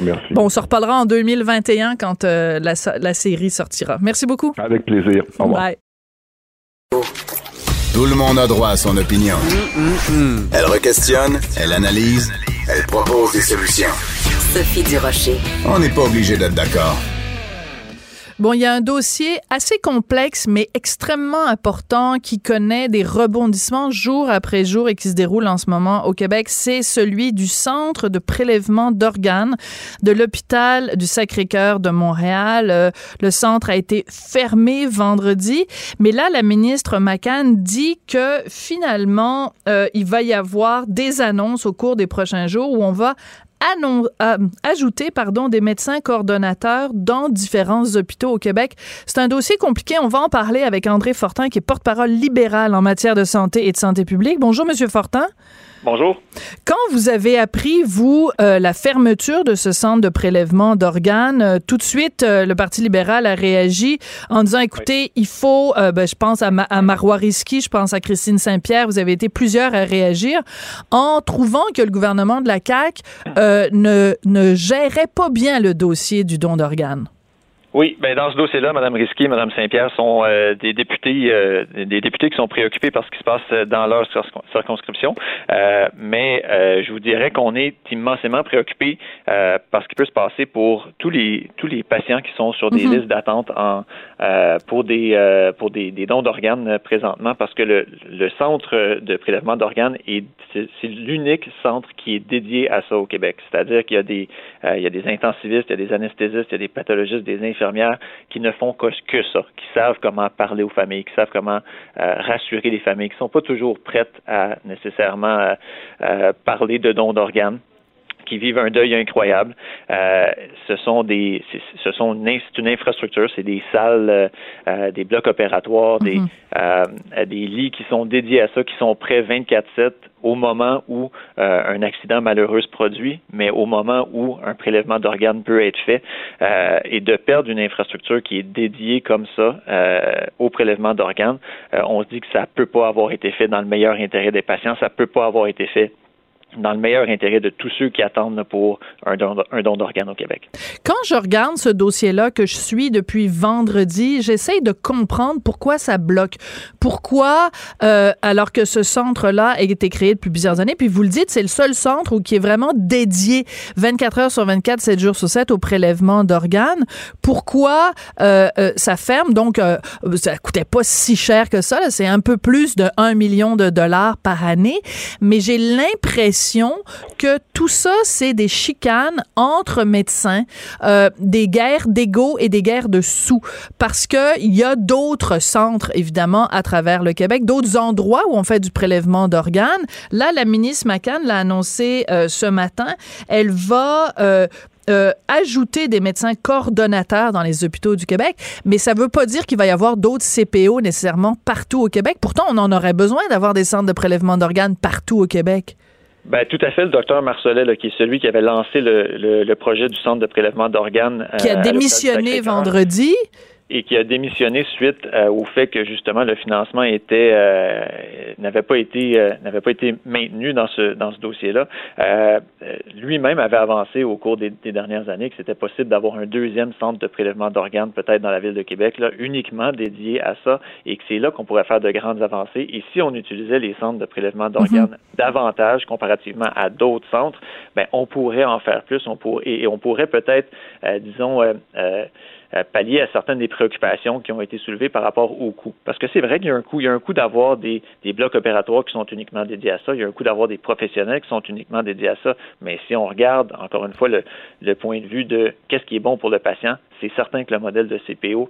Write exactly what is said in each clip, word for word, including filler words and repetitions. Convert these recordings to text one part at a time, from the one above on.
Merci. Bon, on se reparlera en deux mille vingt et un quand euh, la, la série sortira. Merci beaucoup. Avec plaisir. Au revoir. Bye. Tout le monde a droit à son opinion. Mm, mm, mm. Elle requestionne, elle analyse, elle propose des solutions. Sophie Durocher. On n'est pas obligé d'être d'accord. Bon, il y a un dossier assez complexe, mais extrêmement important, qui connaît des rebondissements jour après jour et qui se déroule en ce moment au Québec. C'est celui du centre de prélèvement d'organes de l'hôpital du Sacré-Cœur de Montréal. Le centre a été fermé vendredi, mais là, la ministre McCann dit que finalement, euh, il va y avoir des annonces au cours des prochains jours où on va Annon- euh, ajouter pardon, des médecins coordonnateurs dans différents hôpitaux au Québec. C'est un dossier compliqué. On va en parler avec André Fortin, qui est porte-parole libéral en matière de santé et de santé publique. Bonjour, Monsieur Fortin. Bonjour. Quand vous avez appris, vous, euh, la fermeture de ce centre de prélèvement d'organes, euh, tout de suite, euh, le Parti libéral a réagi en disant, écoutez, oui. il faut, euh, ben, je pense à, Ma- à Marois Risky, je pense à Christine Saint-Pierre, vous avez été plusieurs à réagir en trouvant que le gouvernement de la C A Q euh, ne, ne gérait pas bien le dossier du don d'organes. Oui, ben dans ce dossier-là, Mme Risky, Mme Saint-Pierre sont euh, des députés, euh, des députés qui sont préoccupés par ce qui se passe dans leur circonscription. Euh, mais euh, je vous dirais qu'on est immensément préoccupés euh, par ce qui peut se passer pour tous les tous les patients qui sont sur des mm-hmm. listes d'attente en euh, pour des euh, pour des, des dons d'organes présentement, parce que le le centre de prélèvement d'organes est c'est, c'est l'unique centre qui est dédié à ça au Québec. C'est-à-dire qu'il y a des euh, il y a des intensivistes, il y a des anesthésistes, il y a des pathologistes, des infirmiers, infirmières qui ne font que ça, qui savent comment parler aux familles, qui savent comment euh, rassurer les familles, qui ne sont pas toujours prêtes à nécessairement euh, euh, parler de dons d'organes, qui vivent un deuil incroyable. Euh, ce sont des, c'est, ce sont une, c'est une infrastructure, c'est des salles, euh, des blocs opératoires, des, mm-hmm. euh, des lits qui sont dédiés à ça, qui sont prêts vingt-quatre sept au moment où euh, un accident malheureux se produit, mais au moment où un prélèvement d'organes peut être fait, euh, et de perdre une infrastructure qui est dédiée comme ça euh, au prélèvement d'organes, euh, on se dit que ça peut pas avoir été fait dans le meilleur intérêt des patients, ça peut pas avoir été fait dans le meilleur intérêt de tous ceux qui attendent pour un don, un don d'organes au Québec. Quand je regarde ce dossier-là que je suis depuis vendredi, j'essaye de comprendre pourquoi ça bloque. Pourquoi, euh, alors que ce centre-là a été créé depuis plusieurs années, puis vous le dites, c'est le seul centre où qui est vraiment dédié vingt-quatre heures sur vingt-quatre, sept jours sur sept au prélèvement d'organes, pourquoi euh, euh, ça ferme? Donc, euh, ça coûtait pas si cher que ça, là, c'est un peu plus de un million de dollars par année, mais j'ai l'impression que tout ça, c'est des chicanes entre médecins, euh, des guerres d'ego et des guerres de sous. Parce qu'il y a d'autres centres, évidemment, à travers le Québec, d'autres endroits où on fait du prélèvement d'organes. Là, la ministre McCann l'a annoncé euh, ce matin. Elle va euh, euh, ajouter des médecins coordonnateurs dans les hôpitaux du Québec, mais ça ne veut pas dire qu'il va y avoir d'autres C P O nécessairement partout au Québec. Pourtant, on en aurait besoin d'avoir des centres de prélèvement d'organes partout au Québec. Ben, tout à fait. Le docteur Marcellet, là, qui est celui qui avait lancé le, le, le projet du centre de prélèvement d'organes, Euh, qui a démissionné vendredi. Et qui a démissionné suite euh, au fait que justement le financement était euh, n'avait pas été euh, n'avait pas été maintenu dans ce dans ce dossier-là. Euh, lui-même avait avancé au cours des, des dernières années que c'était possible d'avoir un deuxième centre de prélèvement d'organes peut-être dans la ville de Québec, là, uniquement dédié à ça, et que c'est là qu'on pourrait faire de grandes avancées. Et si on utilisait les centres de prélèvement d'organes mm-hmm. davantage comparativement à d'autres centres, ben on pourrait en faire plus, on pourrait et, et on pourrait peut-être euh, disons euh, euh, pallier à certaines des préoccupations qui ont été soulevées par rapport au coût. Parce que c'est vrai qu'il y a un coût. Il y a un coût d'avoir des, des blocs opératoires qui sont uniquement dédiés à ça. Il y a un coût d'avoir des professionnels qui sont uniquement dédiés à ça. Mais si on regarde, encore une fois, le, le point de vue de qu'est-ce qui est bon pour le patient, c'est certain que le modèle de C P O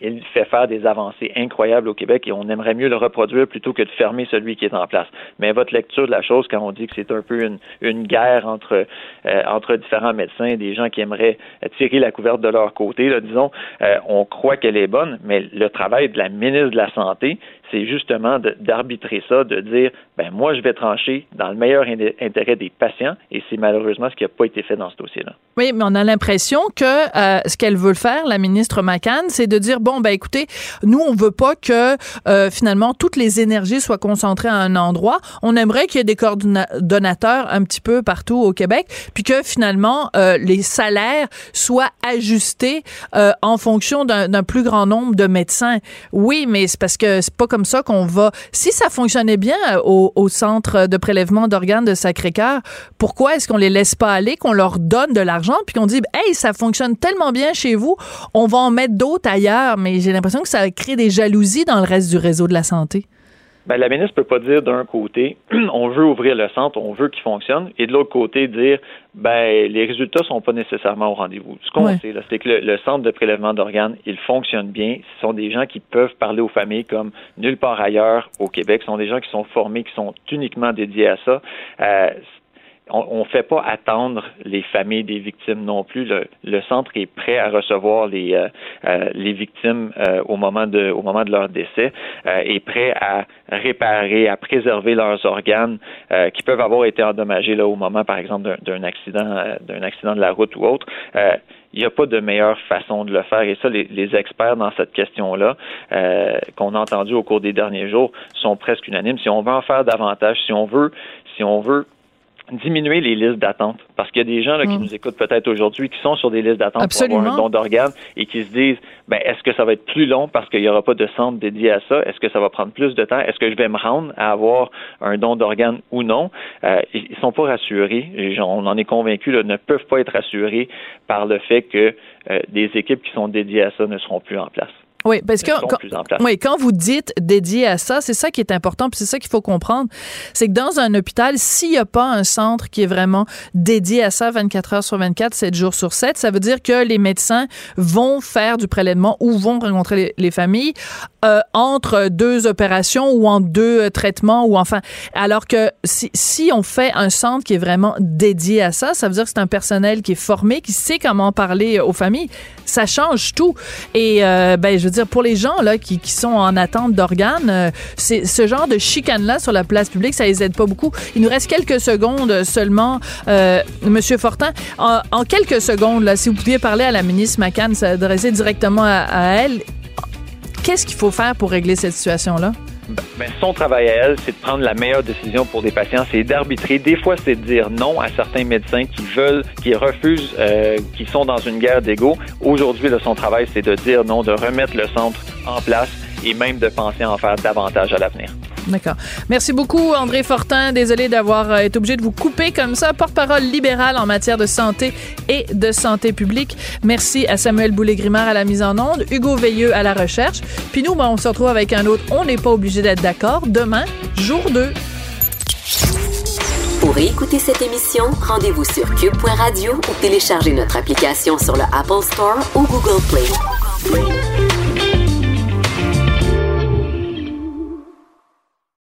il fait faire des avancées incroyables au Québec et on aimerait mieux le reproduire plutôt que de fermer celui qui est en place. Mais votre lecture de la chose, quand on dit que c'est un peu une, une guerre entre euh, entre différents médecins, des gens qui aimeraient tirer la couverte de leur côté, là, disons, euh, on croit qu'elle est bonne, mais le travail de la ministre de la Santé, c'est justement de, d'arbitrer ça, de dire, ben moi je vais trancher dans le meilleur in- intérêt des patients, et c'est malheureusement ce qui n'a pas été fait dans ce dossier-là. Oui, mais on a l'impression que euh, ce qu'elle veut faire, la ministre McCann, c'est de dire, bon, ben écoutez, nous on veut pas que euh, finalement toutes les énergies soient concentrées à un endroit, on aimerait qu'il y ait des coordonnateurs un petit peu partout au Québec, puis que finalement euh, les salaires soient ajustés euh, en fonction d'un, d'un plus grand nombre de médecins. Oui, mais c'est parce que c'est pas comme comme ça qu'on va... Si ça fonctionnait bien au, au centre de prélèvement d'organes de Sacré-Cœur, pourquoi est-ce qu'on les laisse pas aller, qu'on leur donne de l'argent, puis qu'on dit, hey, ça fonctionne tellement bien chez vous, on va en mettre d'autres ailleurs, mais j'ai l'impression que ça crée des jalousies dans le reste du réseau de la santé. Ben, la ministre peut pas dire d'un côté, on veut ouvrir le centre, on veut qu'il fonctionne, et de l'autre côté dire, ben les résultats sont pas nécessairement au rendez-vous. Ce qu'on ouais. sait, là, c'est que le, le centre de prélèvement d'organes, il fonctionne bien. Ce sont des gens qui peuvent parler aux familles comme nulle part ailleurs au Québec. Ce sont des gens qui sont formés, qui sont uniquement dédiés à ça. Euh, On ne fait pas attendre les familles des victimes non plus. Le, le centre est prêt à recevoir les euh, euh, les victimes euh, au moment de au moment de leur décès, euh, est prêt à réparer, à préserver leurs organes euh, qui peuvent avoir été endommagés là au moment, par exemple, d'un, d'un accident euh, d'un accident de la route ou autre. Euh, Il n'y a pas de meilleure façon de le faire. Et ça, les, les experts dans cette question-là, euh, qu'on a entendu au cours des derniers jours, sont presque unanimes. Si on veut en faire davantage, si on veut, si on veut diminuer les listes d'attente. Parce qu'il y a des gens là, mmh. qui nous écoutent peut-être aujourd'hui qui sont sur des listes d'attente Absolument. Pour avoir un don d'organes et qui se disent, ben est-ce que ça va être plus long parce qu'il n'y aura pas de centre dédié à ça? Est-ce que ça va prendre plus de temps? Est-ce que je vais me rendre à avoir un don d'organes ou non? Euh, ils sont pas rassurés. Et on en est convaincu, là, ne peuvent pas être rassurés par le fait que euh, des équipes qui sont dédiées à ça ne seront plus en place. Oui, parce que quand, oui, quand vous dites dédié à ça, c'est ça qui est important, puis c'est ça qu'il faut comprendre, c'est que dans un hôpital, s'il n'y a pas un centre qui est vraiment dédié à ça vingt-quatre heures sur vingt-quatre, sept jours sur sept, ça veut dire que les médecins vont faire du prélèvement ou vont rencontrer les, les familles euh, entre deux opérations ou en deux traitements ou enfin, alors que si, si on fait un centre qui est vraiment dédié à ça, ça veut dire que c'est un personnel qui est formé, qui sait comment parler aux familles, ça change tout. Et euh, ben, je veux dire, pour les gens là, qui, qui sont en attente d'organes, euh, c'est, ce genre de chicane-là sur la place publique, ça les aide pas beaucoup. Il nous reste quelques secondes seulement, euh, Monsieur Fortin. En, en quelques secondes, là, si vous pouviez parler à la ministre McCann, s'adresser directement à, à elle, qu'est-ce qu'il faut faire pour régler cette situation-là? Ben, son travail à elle, c'est de prendre la meilleure décision pour des patients, c'est d'arbitrer. Des fois, c'est de dire non à certains médecins qui veulent, qui refusent, euh, qui sont dans une guerre d'ego. Aujourd'hui, là, son travail, c'est de dire non, de remettre le centre en place et même de penser à en faire davantage à l'avenir. D'accord. Merci beaucoup, André Fortin. Désolé d'avoir été obligé de vous couper comme ça. Porte-parole libérale en matière de santé et de santé publique. Merci à Samuel Boulet-Grimard à la mise en onde, Hugo Veilleux à la recherche. Puis nous, ben, on se retrouve avec un autre. On n'est pas obligé d'être d'accord. Demain, jour deux. Pour écouter cette émission, rendez-vous sur cube point radio ou téléchargez notre application sur le Apple Store ou Google Play.